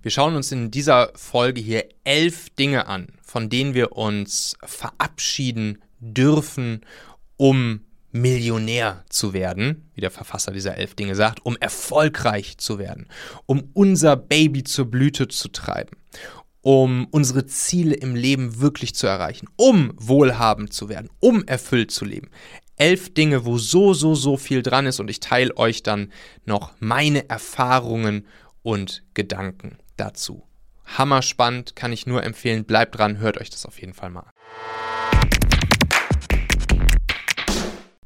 Wir schauen uns in dieser Folge hier 11 Dinge an, von denen wir uns verabschieden dürfen, um Millionär zu werden, wie der Verfasser dieser 11 Dinge sagt, um erfolgreich zu werden, um unser Baby zur Blüte zu treiben, um unsere Ziele im Leben wirklich zu erreichen, um wohlhabend zu werden, um erfüllt zu leben. 11 Dinge, wo so viel dran ist, und ich teile euch dann noch meine Erfahrungen und Gedanken dazu. Hammerspannend, kann ich nur empfehlen. Bleibt dran, hört euch das auf jeden Fall mal an.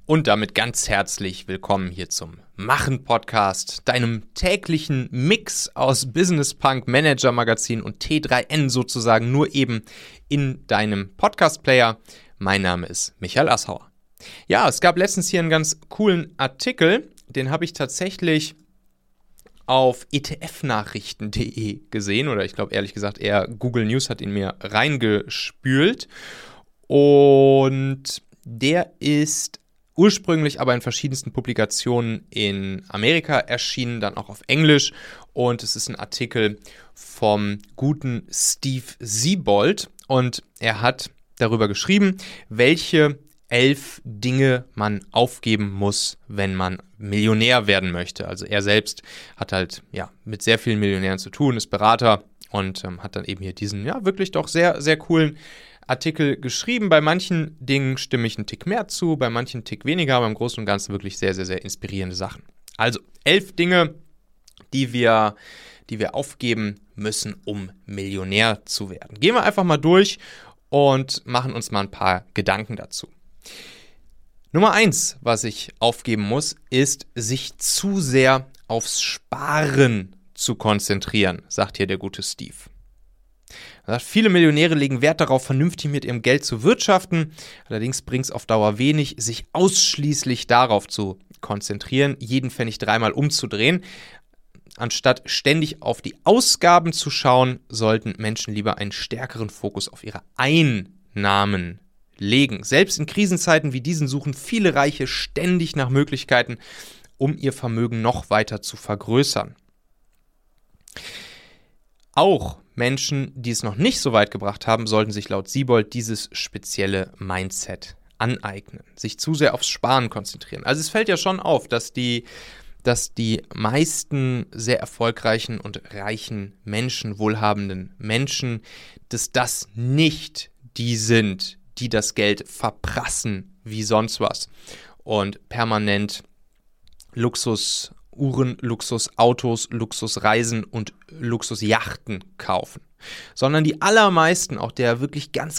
Und damit ganz herzlich willkommen hier zum Machen-Podcast, deinem täglichen Mix aus Business Punk, Manager Magazin und T3N sozusagen, nur eben in deinem Podcast-Player. Mein Name ist Michael Aschauer. Ja, es gab letztens hier einen ganz coolen Artikel, den habe ich tatsächlich auf etfnachrichten.de gesehen, oder ich glaube ehrlich gesagt eher Google News hat ihn mir reingespült, und der ist ursprünglich aber in verschiedensten Publikationen in Amerika erschienen, dann auch auf Englisch, und es ist ein Artikel vom guten Steve Siebold, und er hat darüber geschrieben, welche 11 Dinge man aufgeben muss, wenn man Millionär werden möchte. Also er selbst hat halt mit sehr vielen Millionären zu tun, ist Berater und hat dann eben hier diesen wirklich doch sehr, sehr coolen Artikel geschrieben. Bei manchen Dingen stimme ich einen Tick mehr zu, bei manchen einen Tick weniger, aber im Großen und Ganzen wirklich sehr, sehr, sehr inspirierende Sachen. Also 11 Dinge, die wir aufgeben müssen, um Millionär zu werden. Gehen wir einfach mal durch und machen uns mal ein paar Gedanken dazu. Nummer 1, was ich aufgeben muss, ist, sich zu sehr aufs Sparen zu konzentrieren, sagt hier der gute Steve. Er sagt, viele Millionäre legen Wert darauf, vernünftig mit ihrem Geld zu wirtschaften. Allerdings bringt es auf Dauer wenig, sich ausschließlich darauf zu konzentrieren, jeden Pfennig dreimal umzudrehen. Anstatt ständig auf die Ausgaben zu schauen, sollten Menschen lieber einen stärkeren Fokus auf ihre Einnahmen legen. Selbst in Krisenzeiten wie diesen suchen viele Reiche ständig nach Möglichkeiten, um ihr Vermögen noch weiter zu vergrößern. Auch Menschen, die es noch nicht so weit gebracht haben, sollten sich laut Siebold dieses spezielle Mindset aneignen. Sich zu sehr aufs Sparen konzentrieren. Also es fällt ja schon auf, dass die meisten sehr erfolgreichen und reichen Menschen, wohlhabenden Menschen, dass das nicht die sind, die das Geld verprassen wie sonst was und permanent Luxusuhren, Luxusautos, Luxusreisen und Luxusjachten kaufen, sondern die allermeisten, auch der wirklich ganz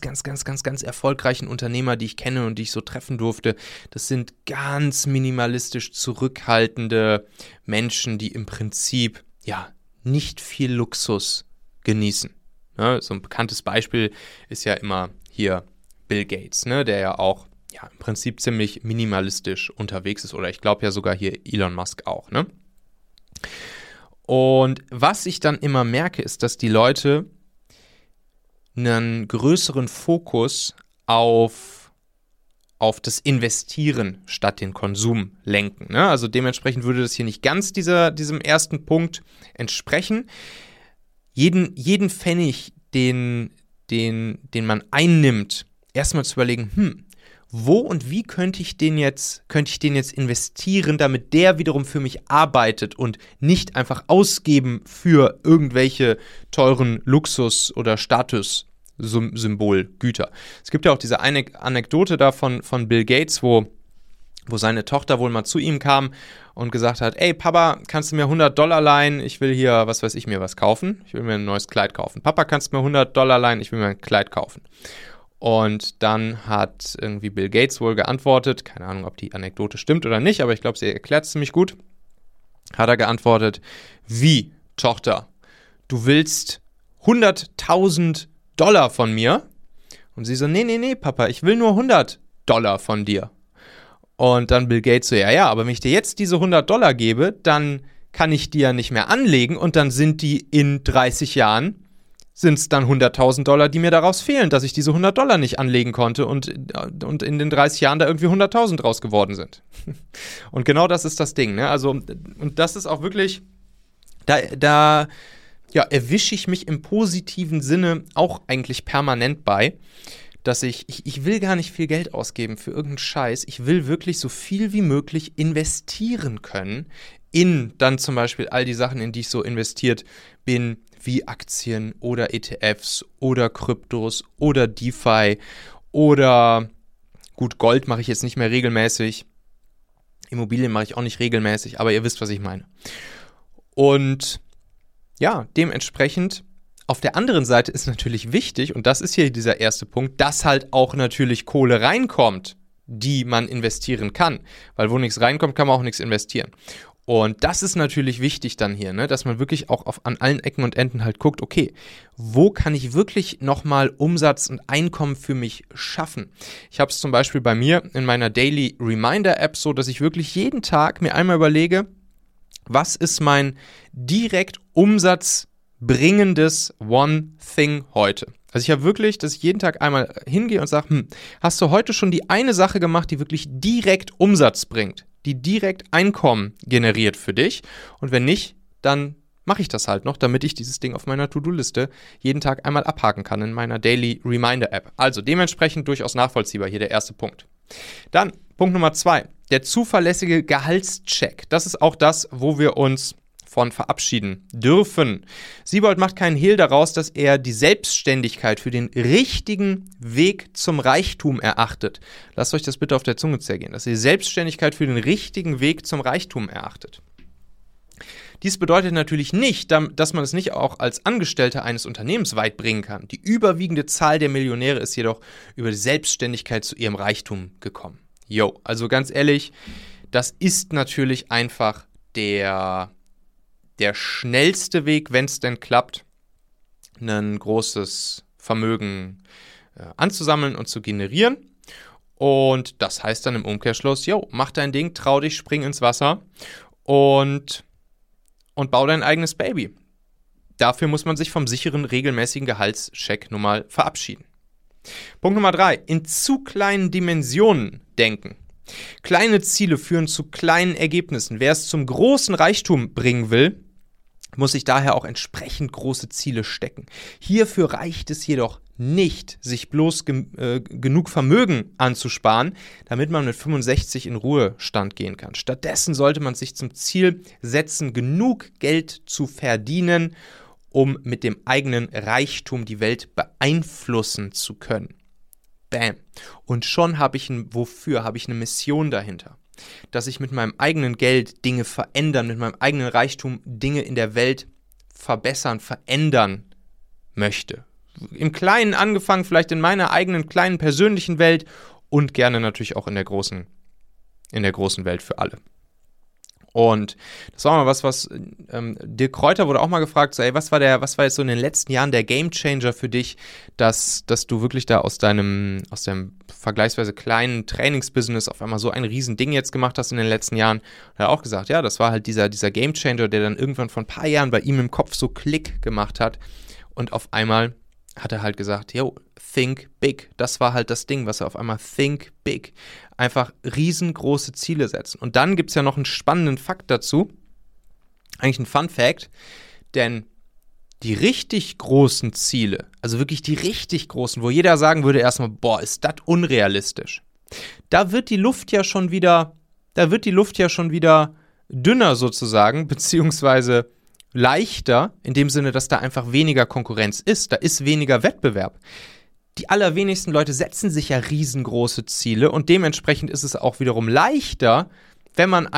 erfolgreichen Unternehmer, die ich kenne und die ich so treffen durfte, das sind ganz minimalistisch zurückhaltende Menschen, die im Prinzip nicht viel Luxus genießen. Ne, so ein bekanntes Beispiel ist ja immer hier Bill Gates, ne, der ja auch im Prinzip ziemlich minimalistisch unterwegs ist, oder ich glaube ja sogar hier Elon Musk auch. Ne? Und was ich dann immer merke, ist, dass die Leute einen größeren Fokus auf das Investieren statt den Konsum lenken. Ne? Also dementsprechend würde das hier nicht ganz diesem ersten Punkt entsprechen. Jeden Pfennig, den man einnimmt, erstmal zu überlegen, wo und wie könnte ich den jetzt investieren, damit der wiederum für mich arbeitet und nicht einfach ausgeben für irgendwelche teuren Luxus- oder Statussymbolgüter. Es gibt ja auch diese eine Anekdote da von Bill Gates, wo seine Tochter wohl mal zu ihm kam und gesagt hat, ey Papa, kannst du mir $100 leihen, ich will hier, was weiß ich, mir was kaufen, ich will mir ein neues Kleid kaufen. Papa, kannst du mir $100 leihen, ich will mir ein Kleid kaufen. Und dann hat irgendwie Bill Gates wohl geantwortet, keine Ahnung, ob die Anekdote stimmt oder nicht, aber ich glaube, sie erklärt es ziemlich gut, hat er geantwortet, wie, Tochter, du willst $100.000 von mir? Und sie so, nee, Papa, ich will nur $100 von dir. Und dann Bill Gates so, aber wenn ich dir jetzt diese $100 gebe, dann kann ich die ja nicht mehr anlegen und dann sind die in 30 Jahren, sind es dann $100.000, die mir daraus fehlen, dass ich diese $100 nicht anlegen konnte und in den 30 Jahren da irgendwie 100.000 draus geworden sind. Und genau das ist das Ding, ne? Also, und das ist auch wirklich, da ja, erwische ich mich im positiven Sinne auch eigentlich permanent bei, dass ich will gar nicht viel Geld ausgeben für irgendeinen Scheiß. Ich will wirklich so viel wie möglich investieren können in dann zum Beispiel all die Sachen, in die ich so investiert bin, wie Aktien oder ETFs oder Kryptos oder DeFi oder, gut, Gold mache ich jetzt nicht mehr regelmäßig, Immobilien mache ich auch nicht regelmäßig, aber ihr wisst, was ich meine. Und ja, dementsprechend, auf der anderen Seite ist natürlich wichtig, und das ist hier dieser erste Punkt, dass halt auch natürlich Kohle reinkommt, die man investieren kann. Weil wo nichts reinkommt, kann man auch nichts investieren. Und das ist natürlich wichtig dann hier, ne? Dass man wirklich auch an allen Ecken und Enden halt guckt, okay, wo kann ich wirklich nochmal Umsatz und Einkommen für mich schaffen? Ich habe es zum Beispiel bei mir in meiner Daily Reminder App so, dass ich wirklich jeden Tag mir einmal überlege, was ist mein direkt umsatzbringendes One Thing heute? Also ich habe wirklich, dass ich jeden Tag einmal hingehe und sage, hast du heute schon die eine Sache gemacht, die wirklich direkt Umsatz bringt? Die direkt Einkommen generiert für dich, und wenn nicht, dann mache ich das halt noch, damit ich dieses Ding auf meiner To-Do-Liste jeden Tag einmal abhaken kann in meiner Daily Reminder App. Also dementsprechend durchaus nachvollziehbar hier der erste Punkt. Dann Punkt Nummer 2, der zuverlässige Gehaltscheck. Das ist auch das, wo wir uns von verabschieden dürfen. Siebold macht keinen Hehl daraus, dass er die Selbstständigkeit für den richtigen Weg zum Reichtum erachtet. Lasst euch das bitte auf der Zunge zergehen, dass ihr Selbstständigkeit für den richtigen Weg zum Reichtum erachtet. Dies bedeutet natürlich nicht, dass man es nicht auch als Angestellter eines Unternehmens weit bringen kann. Die überwiegende Zahl der Millionäre ist jedoch über die Selbstständigkeit zu ihrem Reichtum gekommen. Jo, also ganz ehrlich, das ist natürlich einfach der schnellste Weg, wenn es denn klappt, ein großes Vermögen anzusammeln und zu generieren. Und das heißt dann im Umkehrschluss, jo, mach dein Ding, trau dich, spring ins Wasser und bau dein eigenes Baby. Dafür muss man sich vom sicheren, regelmäßigen Gehaltscheck nun mal verabschieden. Punkt Nummer 3, in zu kleinen Dimensionen denken. Kleine Ziele führen zu kleinen Ergebnissen. Wer es zum großen Reichtum bringen will, muss sich daher auch entsprechend große Ziele stecken. Hierfür reicht es jedoch nicht, sich bloß genug Vermögen anzusparen, damit man mit 65 in Ruhestand gehen kann. Stattdessen sollte man sich zum Ziel setzen, genug Geld zu verdienen, um mit dem eigenen Reichtum die Welt beeinflussen zu können. Bam. Und schon habe ich eine Mission dahinter. Dass ich mit meinem eigenen Geld Dinge verändern, mit meinem eigenen Reichtum Dinge in der Welt verbessern, verändern möchte. Im Kleinen angefangen, vielleicht in meiner eigenen kleinen persönlichen Welt und gerne natürlich auch in der großen Welt für alle. Und das war mal was Dirk Kreuter wurde auch mal gefragt, so, ey, was war jetzt so in den letzten Jahren der Gamechanger für dich, dass du wirklich da aus deinem vergleichsweise kleinen Trainingsbusiness auf einmal so ein Riesending jetzt gemacht hast in den letzten Jahren? Und er hat auch gesagt, ja, das war halt dieser Gamechanger, der dann irgendwann vor ein paar Jahren bei ihm im Kopf so Klick gemacht hat, und auf einmal hat er halt gesagt, yo, think big. Das war halt das Ding, was er auf einmal think big. Einfach riesengroße Ziele setzen. Und dann gibt es ja noch einen spannenden Fakt dazu, eigentlich ein Fun Fact, denn die richtig großen Ziele, also wirklich die richtig großen, wo jeder sagen würde erstmal, boah, ist das unrealistisch. Da wird die Luft ja schon wieder dünner sozusagen, beziehungsweise leichter, in dem Sinne, dass da einfach weniger Konkurrenz ist, da ist weniger Wettbewerb. Die allerwenigsten Leute setzen sich ja riesengroße Ziele, und dementsprechend ist es auch wiederum leichter, wenn man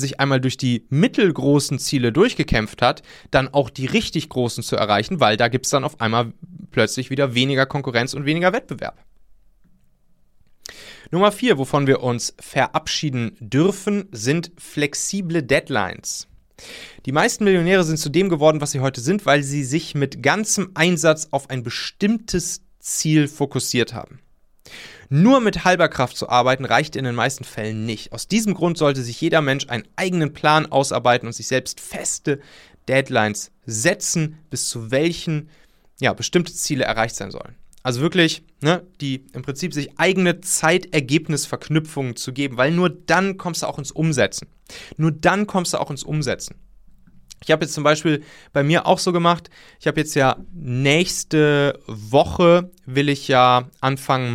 sich einmal durch die mittelgroßen Ziele durchgekämpft hat, dann auch die richtig großen zu erreichen, weil da gibt es dann auf einmal plötzlich wieder weniger Konkurrenz und weniger Wettbewerb. Nummer 4, wovon wir uns verabschieden dürfen, sind flexible Deadlines. Die meisten Millionäre sind zu dem geworden, was sie heute sind, weil sie sich mit ganzem Einsatz auf ein bestimmtes Ziel fokussiert haben. Nur mit halber Kraft zu arbeiten, reicht in den meisten Fällen nicht. Aus diesem Grund sollte sich jeder Mensch einen eigenen Plan ausarbeiten und sich selbst feste Deadlines setzen, bis zu welchen bestimmte Ziele erreicht sein sollen. Also wirklich, die im Prinzip sich eigene Zeitergebnisverknüpfungen zu geben, weil nur dann kommst du auch ins Umsetzen. Ich habe jetzt zum Beispiel bei mir auch so gemacht, ich habe jetzt ja nächste Woche will ich ja anfangen,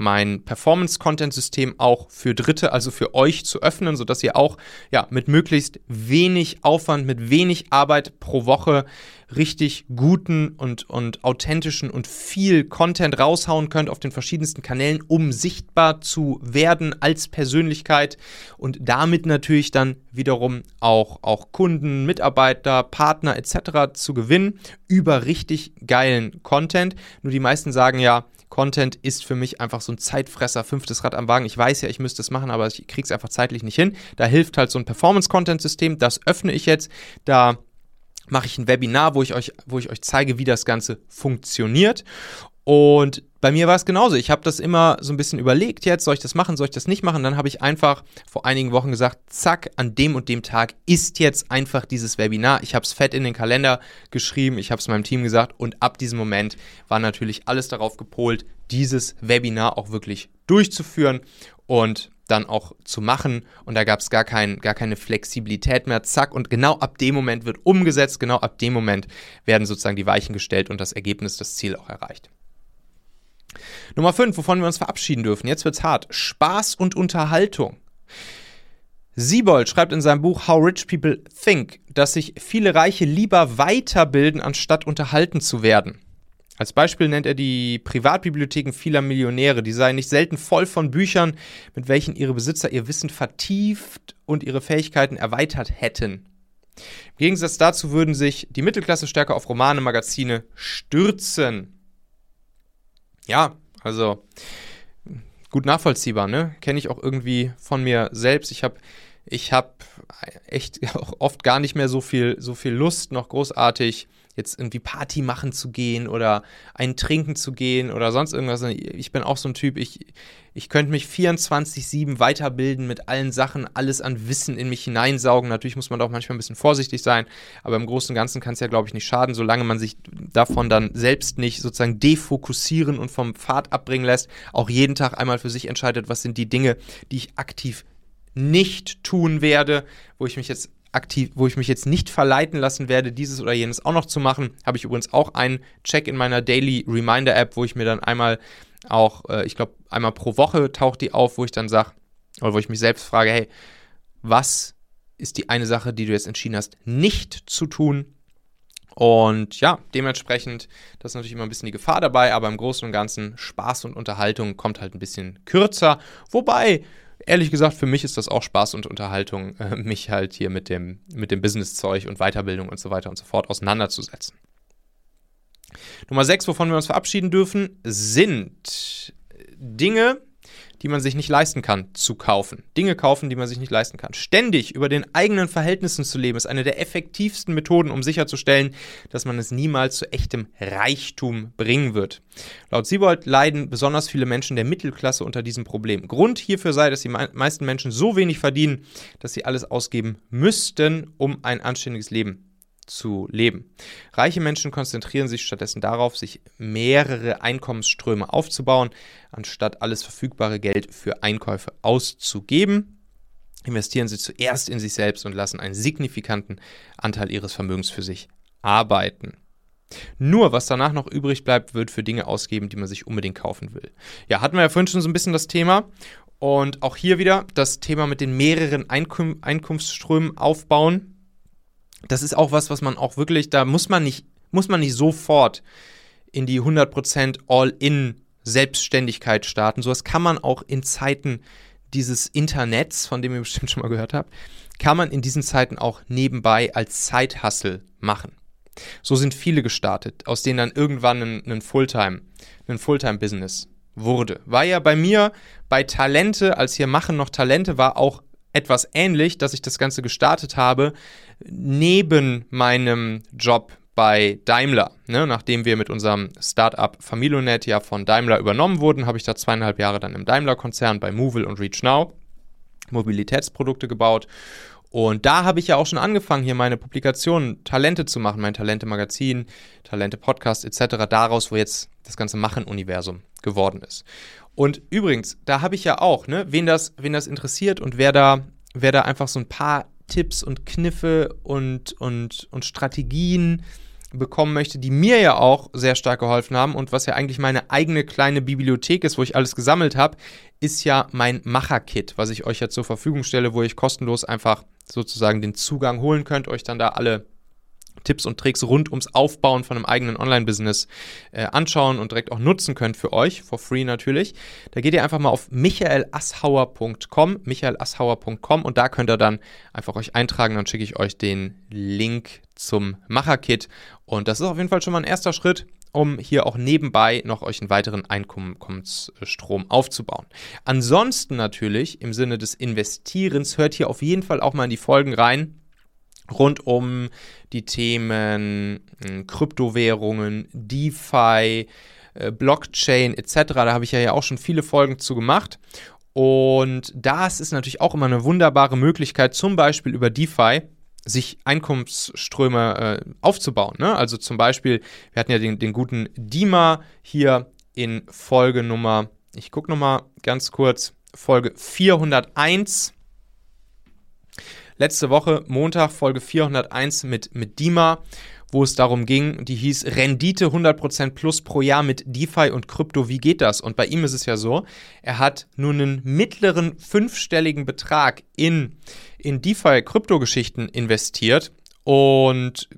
mein Performance-Content-System auch für Dritte, also für euch zu öffnen, sodass ihr auch ja, mit möglichst wenig Aufwand, mit wenig Arbeit pro Woche richtig guten und authentischen und viel Content raushauen könnt auf den verschiedensten Kanälen, um sichtbar zu werden als Persönlichkeit und damit natürlich dann wiederum auch Kunden, Mitarbeiter, Partner etc. zu gewinnen über richtig geilen Content. Nur die meisten sagen ja, Content ist für mich einfach so ein Zeitfresser, fünftes Rad am Wagen. Ich weiß ja, ich müsste es machen, aber ich kriege es einfach zeitlich nicht hin. Da hilft halt so ein Performance-Content-System, das öffne ich jetzt, da mache ich ein Webinar, wo ich euch zeige, wie das Ganze funktioniert. Und bei mir war es genauso. Ich habe das immer so ein bisschen überlegt jetzt, soll ich das machen, soll ich das nicht machen? Dann habe ich einfach vor einigen Wochen gesagt, zack, an dem und dem Tag ist jetzt einfach dieses Webinar. Ich habe es fett in den Kalender geschrieben, ich habe es meinem Team gesagt und ab diesem Moment war natürlich alles darauf gepolt, dieses Webinar auch wirklich durchzuführen und dann auch zu machen und da gab es gar keine Flexibilität mehr, zack und genau ab dem Moment wird umgesetzt, genau ab dem Moment werden sozusagen die Weichen gestellt und das Ergebnis, das Ziel auch erreicht. Nummer 5, wovon wir uns verabschieden dürfen, jetzt wird's hart, Spaß und Unterhaltung. Siebold schreibt in seinem Buch How Rich People Think, dass sich viele Reiche lieber weiterbilden, anstatt unterhalten zu werden. Als Beispiel nennt er die Privatbibliotheken vieler Millionäre. Die seien nicht selten voll von Büchern, mit welchen ihre Besitzer ihr Wissen vertieft und ihre Fähigkeiten erweitert hätten. Im Gegensatz dazu würden sich die Mittelklasse stärker auf Romane, Magazine stürzen. Ja, also gut nachvollziehbar, ne? Kenne ich auch irgendwie von mir selbst. Ich hab echt auch oft gar nicht mehr so viel Lust, noch großartig jetzt irgendwie Party machen zu gehen oder einen trinken zu gehen oder sonst irgendwas. Ich bin auch so ein Typ, ich könnte mich 24/7 weiterbilden mit allen Sachen, alles an Wissen in mich hineinsaugen. Natürlich muss man da auch manchmal ein bisschen vorsichtig sein, aber im Großen und Ganzen kann es ja, glaube ich, nicht schaden, solange man sich davon dann selbst nicht sozusagen defokussieren und vom Pfad abbringen lässt, auch jeden Tag einmal für sich entscheidet, was sind die Dinge, die ich aktiv nicht tun werde, wo ich mich jetzt nicht verleiten lassen werde, dieses oder jenes auch noch zu machen. Habe ich übrigens auch einen Check in meiner Daily Reminder App, wo ich mir dann einmal auch, ich glaube, einmal pro Woche taucht die auf, wo ich dann sage, oder wo ich mich selbst frage, hey, was ist die eine Sache, die du jetzt entschieden hast, nicht zu tun? Und ja, dementsprechend, das ist natürlich immer ein bisschen die Gefahr dabei, aber im Großen und Ganzen Spaß und Unterhaltung kommt halt ein bisschen kürzer, wobei ehrlich gesagt, für mich ist das auch Spaß und Unterhaltung, mich halt hier mit dem Business-Zeug und Weiterbildung und so weiter und so fort auseinanderzusetzen. Nummer 6, wovon wir uns verabschieden dürfen, sind Dinge, die man sich nicht leisten kann, zu kaufen. Dinge kaufen, die man sich nicht leisten kann. Ständig über den eigenen Verhältnissen zu leben, ist eine der effektivsten Methoden, um sicherzustellen, dass man es niemals zu echtem Reichtum bringen wird. Laut Siebold leiden besonders viele Menschen der Mittelklasse unter diesem Problem. Grund hierfür sei, dass die meisten Menschen so wenig verdienen, dass sie alles ausgeben müssten, um ein anständiges Leben zu leben. Reiche Menschen konzentrieren sich stattdessen darauf, sich mehrere Einkommensströme aufzubauen, anstatt alles verfügbare Geld für Einkäufe auszugeben. Investieren sie zuerst in sich selbst und lassen einen signifikanten Anteil ihres Vermögens für sich arbeiten. Nur, was danach noch übrig bleibt, wird für Dinge ausgegeben, die man sich unbedingt kaufen will. Ja, hatten wir ja vorhin schon so ein bisschen das Thema. Und auch hier wieder das Thema mit den mehreren Einkommensströmen aufbauen. Das ist auch was man auch wirklich, da muss man nicht sofort in die 100% All-in-Selbstständigkeit starten. Sowas kann man auch in Zeiten dieses Internets, von dem ihr bestimmt schon mal gehört habt, kann man in diesen Zeiten auch nebenbei als Side-Hustle machen. So sind viele gestartet, aus denen dann irgendwann ein Fulltime-Business wurde. War ja bei mir, bei Talente, als hier Machen noch Talente war, auch etwas ähnlich, dass ich das Ganze gestartet habe, neben meinem Job bei Daimler. Ne? Nachdem wir mit unserem Startup Familionet ja von Daimler übernommen wurden, habe ich da 2,5 Jahre dann im Daimler-Konzern bei Movile und ReachNow Mobilitätsprodukte gebaut. Und da habe ich ja auch schon angefangen, hier meine Publikationen, Talente zu machen, mein Talente-Magazin, Talente-Podcast etc. daraus, wo jetzt das ganze Machen-Universum geworden ist. Und übrigens, da habe ich ja auch, ne, wen das interessiert und wer da einfach so ein paar Tipps und Kniffe und Strategien bekommen möchte, die mir ja auch sehr stark geholfen haben, und was ja eigentlich meine eigene kleine Bibliothek ist, wo ich alles gesammelt habe, ist ja mein Macher-Kit, was ich euch ja zur Verfügung stelle, wo ihr kostenlos einfach sozusagen den Zugang holen könnt, euch dann da alle Tipps und Tricks rund ums Aufbauen von einem eigenen Online-Business anschauen und direkt auch nutzen könnt für euch, for free natürlich. Da geht ihr einfach mal auf michaelaschauer.com und da könnt ihr dann einfach euch eintragen, dann schicke ich euch den Link zum Macher-Kit, und das ist auf jeden Fall schon mal ein erster Schritt, um hier auch nebenbei noch euch einen weiteren Einkommensstrom aufzubauen. Ansonsten natürlich im Sinne des Investierens, hört hier auf jeden Fall auch mal in die Folgen rein, rund um die Themen Kryptowährungen, DeFi, Blockchain etc. Da habe ich ja auch schon viele Folgen zu gemacht. Und das ist natürlich auch immer eine wunderbare Möglichkeit, zum Beispiel über DeFi sich Einkommensströme aufzubauen, ne? Also zum Beispiel, wir hatten ja den guten Dima hier in Folge Nummer, ich gucke nochmal ganz kurz, Folge 401. Letzte Woche, Montag, Folge 401 mit Dima, wo es darum ging, die hieß Rendite 100% plus pro Jahr mit DeFi und Krypto, wie geht das? Und bei ihm ist es ja so, er hat nur einen mittleren fünfstelligen Betrag in DeFi-Krypto-Geschichten investiert und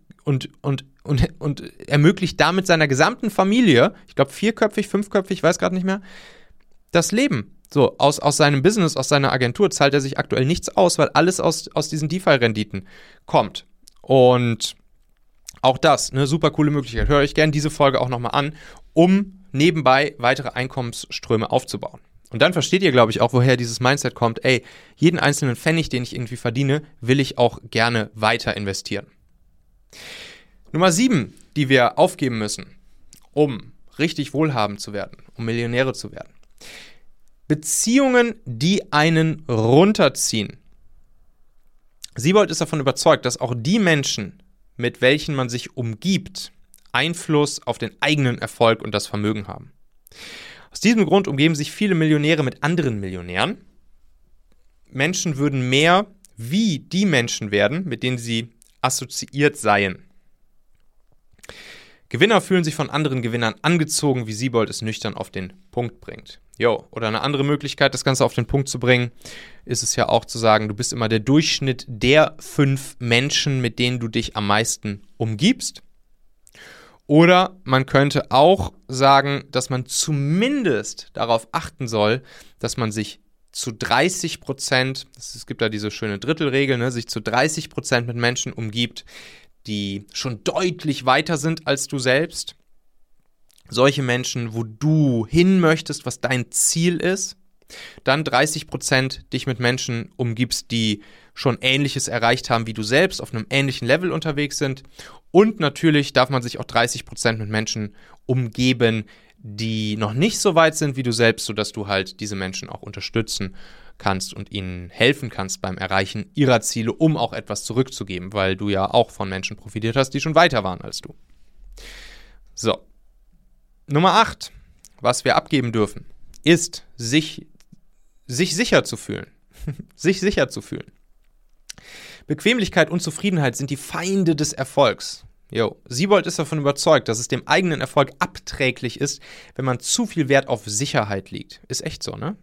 ermöglicht damit seiner gesamten Familie, ich glaube vierköpfig, fünfköpfig, ich weiß gerade nicht mehr, das Leben. So, aus seinem Business, aus seiner Agentur zahlt er sich aktuell nichts aus, weil alles aus diesen DeFi-Renditen kommt. Und auch das, eine super coole Möglichkeit. Hört euch gerne diese Folge auch nochmal an, um nebenbei weitere Einkommensströme aufzubauen. Und dann versteht ihr, glaube ich, auch, woher dieses Mindset kommt, ey, jeden einzelnen Pfennig, den ich irgendwie verdiene, will ich auch gerne weiter investieren. Nummer 7, die wir aufgeben müssen, um richtig wohlhabend zu werden, um Millionäre zu werden. Beziehungen, die einen runterziehen. Siebold ist davon überzeugt, dass auch die Menschen, mit welchen man sich umgibt, Einfluss auf den eigenen Erfolg und das Vermögen haben. Aus diesem Grund umgeben sich viele Millionäre mit anderen Millionären. Menschen würden mehr wie die Menschen werden, mit denen sie assoziiert seien. Gewinner fühlen sich von anderen Gewinnern angezogen, wie Siebold es nüchtern auf den Punkt bringt. Jo, oder eine andere Möglichkeit, das Ganze auf den Punkt zu bringen, ist es ja auch zu sagen, du bist immer der Durchschnitt der 5 Menschen, mit denen du dich am meisten umgibst. Oder man könnte auch sagen, dass man zumindest darauf achten soll, dass man sich zu 30%, es gibt da diese schöne Drittelregel, ne, sich zu 30% mit Menschen umgibt, die schon deutlich weiter sind als du selbst. Solche Menschen, wo du hin möchtest, was dein Ziel ist. Dann 30% dich mit Menschen umgibst, die schon Ähnliches erreicht haben wie du selbst, auf einem ähnlichen Level unterwegs sind. Und natürlich darf man sich auch 30% mit Menschen umgeben, die noch nicht so weit sind wie du selbst, sodass du halt diese Menschen auch unterstützen kannst und ihnen helfen kannst beim Erreichen ihrer Ziele, um auch etwas zurückzugeben, weil du ja auch von Menschen profitiert hast, die schon weiter waren als du. So, Nummer 8, was wir abgeben dürfen, ist, sich sicher zu fühlen. Sich sicher zu fühlen. Bequemlichkeit und Zufriedenheit sind die Feinde des Erfolgs. Siebold ist davon überzeugt, dass es dem eigenen Erfolg abträglich ist, wenn man zu viel Wert auf Sicherheit legt. Ist echt so, ne?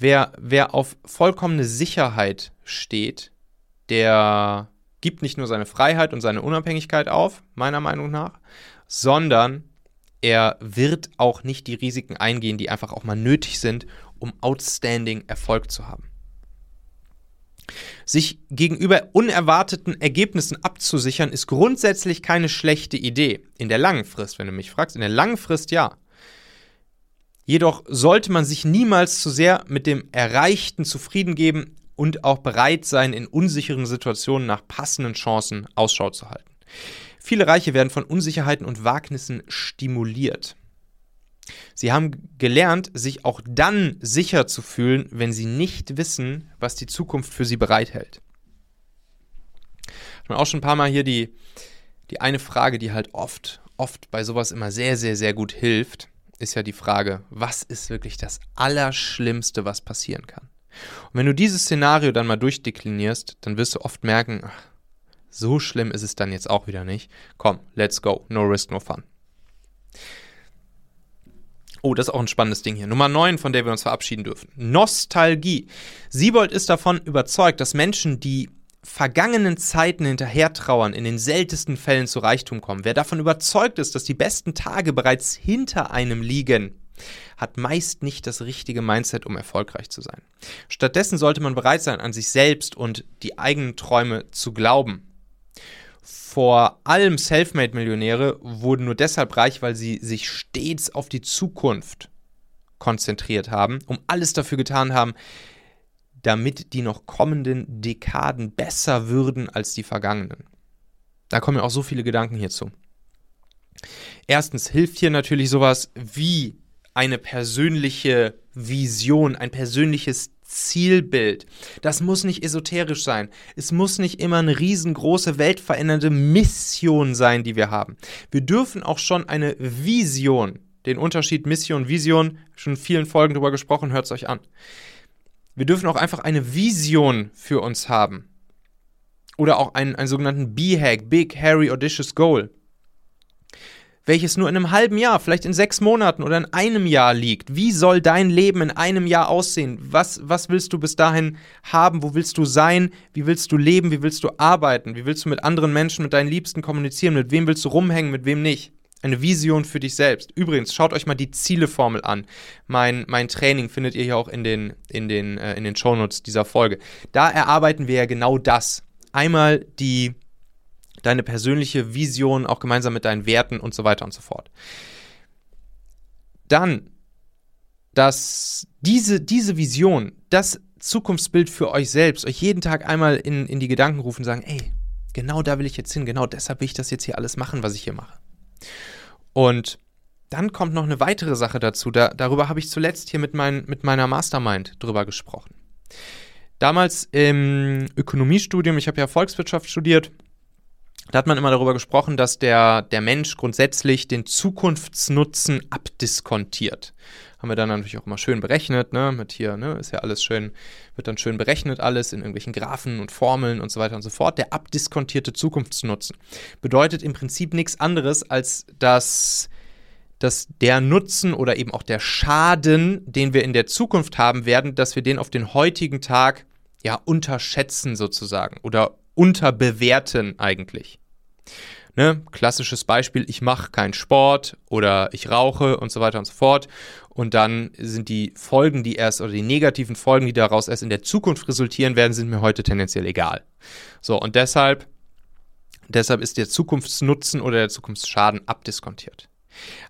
Wer auf vollkommene Sicherheit steht, der gibt nicht nur seine Freiheit und seine Unabhängigkeit auf, meiner Meinung nach, sondern er wird auch nicht die Risiken eingehen, die einfach auch mal nötig sind, um outstanding Erfolg zu haben. Sich gegenüber unerwarteten Ergebnissen abzusichern, ist grundsätzlich keine schlechte Idee. In der langen Frist, wenn du mich fragst, in der langen Frist ja. Jedoch sollte man sich niemals zu sehr mit dem Erreichten zufrieden geben und auch bereit sein, in unsicheren Situationen nach passenden Chancen Ausschau zu halten. Viele Reiche werden von Unsicherheiten und Wagnissen stimuliert. Sie haben gelernt, sich auch dann sicher zu fühlen, wenn sie nicht wissen, was die Zukunft für sie bereithält. Ich habe auch schon ein paar Mal hier die eine Frage, die halt oft bei sowas immer sehr, sehr, sehr gut hilft, ist ja die Frage, was ist wirklich das Allerschlimmste, was passieren kann? Und wenn du dieses Szenario dann mal durchdeklinierst, dann wirst du oft merken, ach, so schlimm ist es dann jetzt auch wieder nicht. Komm, let's go. No risk, no fun. Oh, das ist auch ein spannendes Ding hier. Nummer 9, von der wir uns verabschieden dürfen. Nostalgie. Siebold ist davon überzeugt, dass Menschen, die vergangenen Zeiten hinterher trauern, in den seltensten Fällen zu Reichtum kommen. Wer davon überzeugt ist, dass die besten Tage bereits hinter einem liegen, hat meist nicht das richtige Mindset, um erfolgreich zu sein. Stattdessen sollte man bereit sein, an sich selbst und die eigenen Träume zu glauben. Vor allem Selfmade-Millionäre wurden nur deshalb reich, weil sie sich stets auf die Zukunft konzentriert haben, um alles dafür getan haben, damit die noch kommenden Dekaden besser würden als die vergangenen. Da kommen ja auch so viele Gedanken hierzu. Erstens hilft hier natürlich sowas wie eine persönliche Vision, ein persönliches Zielbild. Das muss nicht esoterisch sein. Es muss nicht immer eine riesengroße, weltverändernde Mission sein, die wir haben. Wir dürfen auch schon eine Vision, den Unterschied Mission, Vision, schon in vielen Folgen darüber gesprochen, hört es euch an. Wir dürfen auch einfach eine Vision für uns haben. Oder auch einen sogenannten B-Hack, Big, Hairy, Audacious Goal. Welches nur in einem halben Jahr, vielleicht in 6 Monaten oder in einem Jahr liegt. Wie soll dein Leben in einem Jahr aussehen? Was willst du bis dahin haben? Wo willst du sein? Wie willst du leben? Wie willst du arbeiten? Wie willst du mit anderen Menschen, mit deinen Liebsten kommunizieren? Mit wem willst du rumhängen? Mit wem nicht? Eine Vision für dich selbst. Übrigens, schaut euch mal die Zieleformel an. Mein Training findet ihr hier auch in den Shownotes dieser Folge. Da erarbeiten wir ja genau das. Einmal deine persönliche Vision, auch gemeinsam mit deinen Werten und so weiter und so fort. Dann, dass diese Vision, das Zukunftsbild für euch selbst, euch jeden Tag einmal in die Gedanken rufen und sagen, ey, genau da will ich jetzt hin, genau deshalb will ich das jetzt hier alles machen, was ich hier mache. Und dann kommt noch eine weitere Sache dazu, darüber habe ich zuletzt hier mit meiner Mastermind drüber gesprochen. Damals im Ökonomiestudium, ich habe ja Volkswirtschaft studiert, da hat man immer darüber gesprochen, dass der Mensch grundsätzlich den Zukunftsnutzen abdiskontiert. Haben wir dann natürlich auch immer schön berechnet, ne? Mit hier, ne? Ist ja alles schön, wird dann schön berechnet alles in irgendwelchen Graphen und Formeln und so weiter und so fort. Der abdiskontierte Zukunftsnutzen bedeutet im Prinzip nichts anderes, als dass der Nutzen oder eben auch der Schaden, den wir in der Zukunft haben werden, dass wir den auf den heutigen Tag ja unterschätzen sozusagen oder unterbewerten eigentlich. Ne? Klassisches Beispiel, ich mache keinen Sport oder ich rauche und so weiter und so fort. Und dann sind die Folgen, die negativen Folgen, die daraus erst in der Zukunft resultieren werden, sind mir heute tendenziell egal. So, und deshalb ist der Zukunftsnutzen oder der Zukunftsschaden abdiskontiert.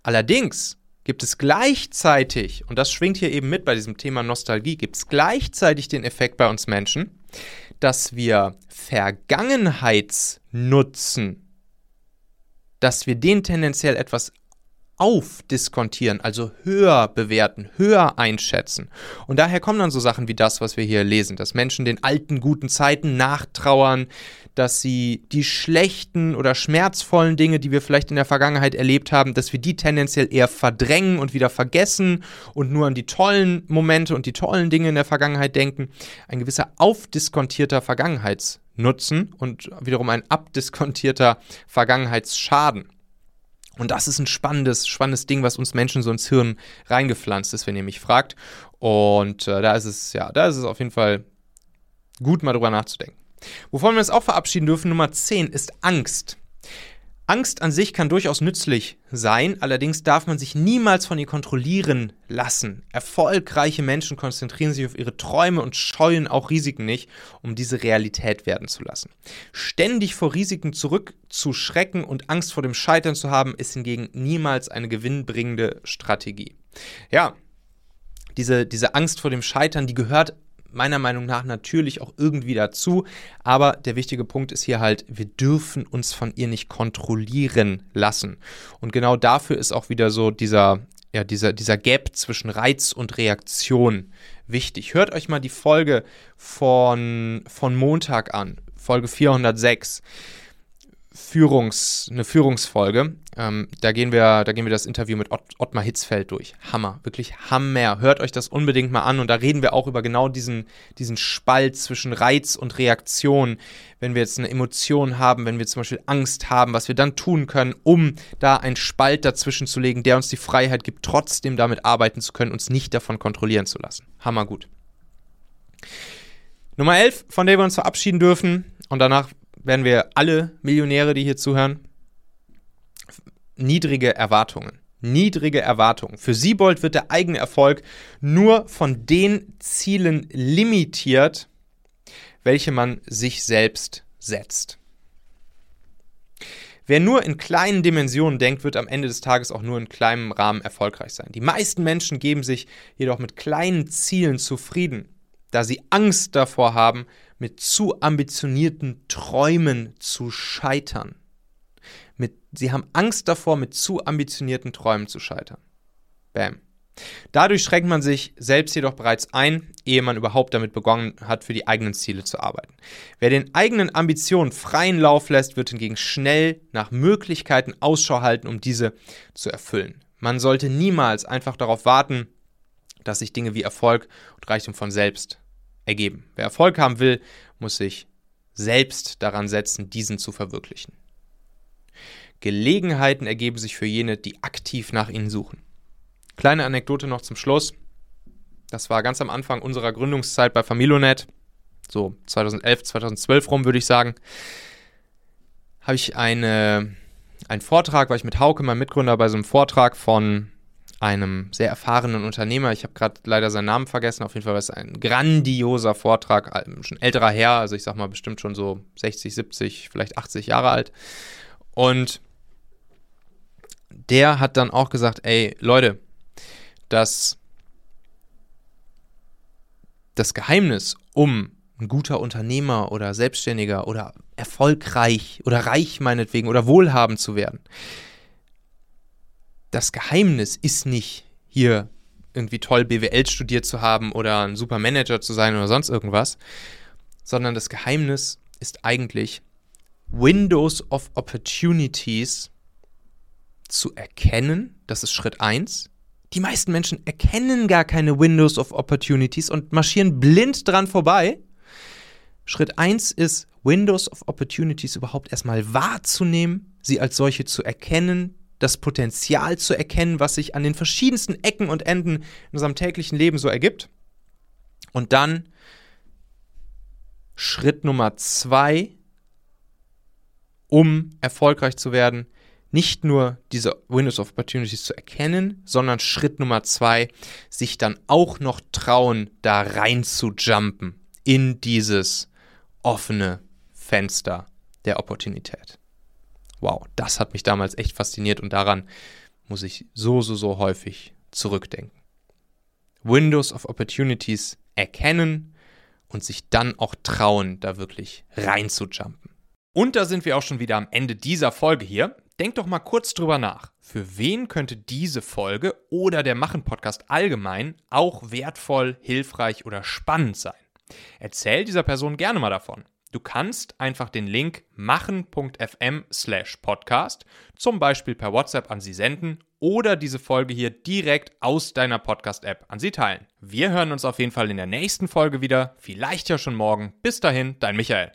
Allerdings gibt es gleichzeitig, und das schwingt hier eben mit bei diesem Thema Nostalgie, gibt es gleichzeitig den Effekt bei uns Menschen, dass wir Vergangenheitsnutzen, dass wir den tendenziell etwas aufdiskontieren, also höher bewerten, höher einschätzen. Und daher kommen dann so Sachen wie das, was wir hier lesen, dass Menschen den alten, guten Zeiten nachtrauern, dass sie die schlechten oder schmerzvollen Dinge, die wir vielleicht in der Vergangenheit erlebt haben, dass wir die tendenziell eher verdrängen und wieder vergessen und nur an die tollen Momente und die tollen Dinge in der Vergangenheit denken. Ein gewisser aufdiskontierter Vergangenheitsnutzen und wiederum ein abdiskontierter Vergangenheitsschaden. Und das ist ein spannendes Ding, was uns Menschen so ins Hirn reingepflanzt ist, wenn ihr mich fragt. Und da ist es auf jeden Fall gut, mal drüber nachzudenken. Wovon wir uns auch verabschieden dürfen, Nummer 10, ist Angst. Angst an sich kann durchaus nützlich sein, allerdings darf man sich niemals von ihr kontrollieren lassen. Erfolgreiche Menschen konzentrieren sich auf ihre Träume und scheuen auch Risiken nicht, um diese Realität werden zu lassen. Ständig vor Risiken zurückzuschrecken und Angst vor dem Scheitern zu haben, ist hingegen niemals eine gewinnbringende Strategie. Ja, diese Angst vor dem Scheitern, die gehört meiner Meinung nach natürlich auch irgendwie dazu, aber der wichtige Punkt ist hier halt, wir dürfen uns von ihr nicht kontrollieren lassen. Und genau dafür ist auch wieder so dieser Gap zwischen Reiz und Reaktion wichtig. Hört euch mal die Folge von Montag an, Folge 406. eine Führungsfolge. Da gehen wir das Interview mit Ottmar Hitzfeld durch. Hammer, wirklich Hammer. Hört euch das unbedingt mal an. Und da reden wir auch über genau diesen Spalt zwischen Reiz und Reaktion. Wenn wir jetzt eine Emotion haben, wenn wir zum Beispiel Angst haben, was wir dann tun können, um da einen Spalt dazwischen zu legen, der uns die Freiheit gibt, trotzdem damit arbeiten zu können, uns nicht davon kontrollieren zu lassen. Hammer gut. Nummer 11, von der wir uns verabschieden dürfen. Und danach werden wir alle Millionäre, die hier zuhören, niedrige Erwartungen. Niedrige Erwartungen. Für Siebold wird der eigene Erfolg nur von den Zielen limitiert, welche man sich selbst setzt. Wer nur in kleinen Dimensionen denkt, wird am Ende des Tages auch nur in kleinem Rahmen erfolgreich sein. Die meisten Menschen geben sich jedoch mit kleinen Zielen zufrieden, da sie Angst davor haben, mit zu ambitionierten Träumen zu scheitern. Sie haben Angst davor, mit zu ambitionierten Träumen zu scheitern. Bam. Dadurch schränkt man sich selbst jedoch bereits ein, ehe man überhaupt damit begonnen hat, für die eigenen Ziele zu arbeiten. Wer den eigenen Ambitionen freien Lauf lässt, wird hingegen schnell nach Möglichkeiten Ausschau halten, um diese zu erfüllen. Man sollte niemals einfach darauf warten, dass sich Dinge wie Erfolg und Reichtum von selbst ergeben. Wer Erfolg haben will, muss sich selbst daran setzen, diesen zu verwirklichen. Gelegenheiten ergeben sich für jene, die aktiv nach ihnen suchen. Kleine Anekdote noch zum Schluss. Das war ganz am Anfang unserer Gründungszeit bei Familionet, so 2011, 2012 rum würde ich sagen, habe ich einen Vortrag, war ich mit Hauke, meinem Mitgründer, bei so einem Vortrag von einem sehr erfahrenen Unternehmer. Ich habe gerade leider seinen Namen vergessen. Auf jeden Fall war es ein grandioser Vortrag, schon älterer Herr, also ich sag mal bestimmt schon so 60, 70, vielleicht 80 Jahre alt. Und der hat dann auch gesagt, ey Leute, dass das Geheimnis, um ein guter Unternehmer oder Selbstständiger oder erfolgreich oder reich meinetwegen oder wohlhabend zu werden, das Geheimnis ist nicht, hier irgendwie toll BWL studiert zu haben oder ein super Manager zu sein oder sonst irgendwas, sondern das Geheimnis ist eigentlich, Windows of Opportunities zu erkennen. Das ist Schritt 1. Die meisten Menschen erkennen gar keine Windows of Opportunities und marschieren blind dran vorbei. Schritt 1 ist, Windows of Opportunities überhaupt erstmal wahrzunehmen, sie als solche zu erkennen, das Potenzial zu erkennen, was sich an den verschiedensten Ecken und Enden in unserem täglichen Leben so ergibt. Und dann Schritt Nummer 2, um erfolgreich zu werden, nicht nur diese Windows of Opportunities zu erkennen, sondern Schritt Nummer 2, sich dann auch noch trauen, da rein zu jumpen in dieses offene Fenster der Opportunität. Wow, das hat mich damals echt fasziniert und daran muss ich so häufig zurückdenken. Windows of Opportunities erkennen und sich dann auch trauen, da wirklich rein zu jumpen. Und da sind wir auch schon wieder am Ende dieser Folge hier. Denkt doch mal kurz drüber nach. Für wen könnte diese Folge oder der Machen-Podcast allgemein auch wertvoll, hilfreich oder spannend sein? Erzähl dieser Person gerne mal davon. Du kannst einfach den Link machen.fm/podcast zum Beispiel per WhatsApp an sie senden oder diese Folge hier direkt aus deiner Podcast-App an sie teilen. Wir hören uns auf jeden Fall in der nächsten Folge wieder, vielleicht ja schon morgen. Bis dahin, dein Michael.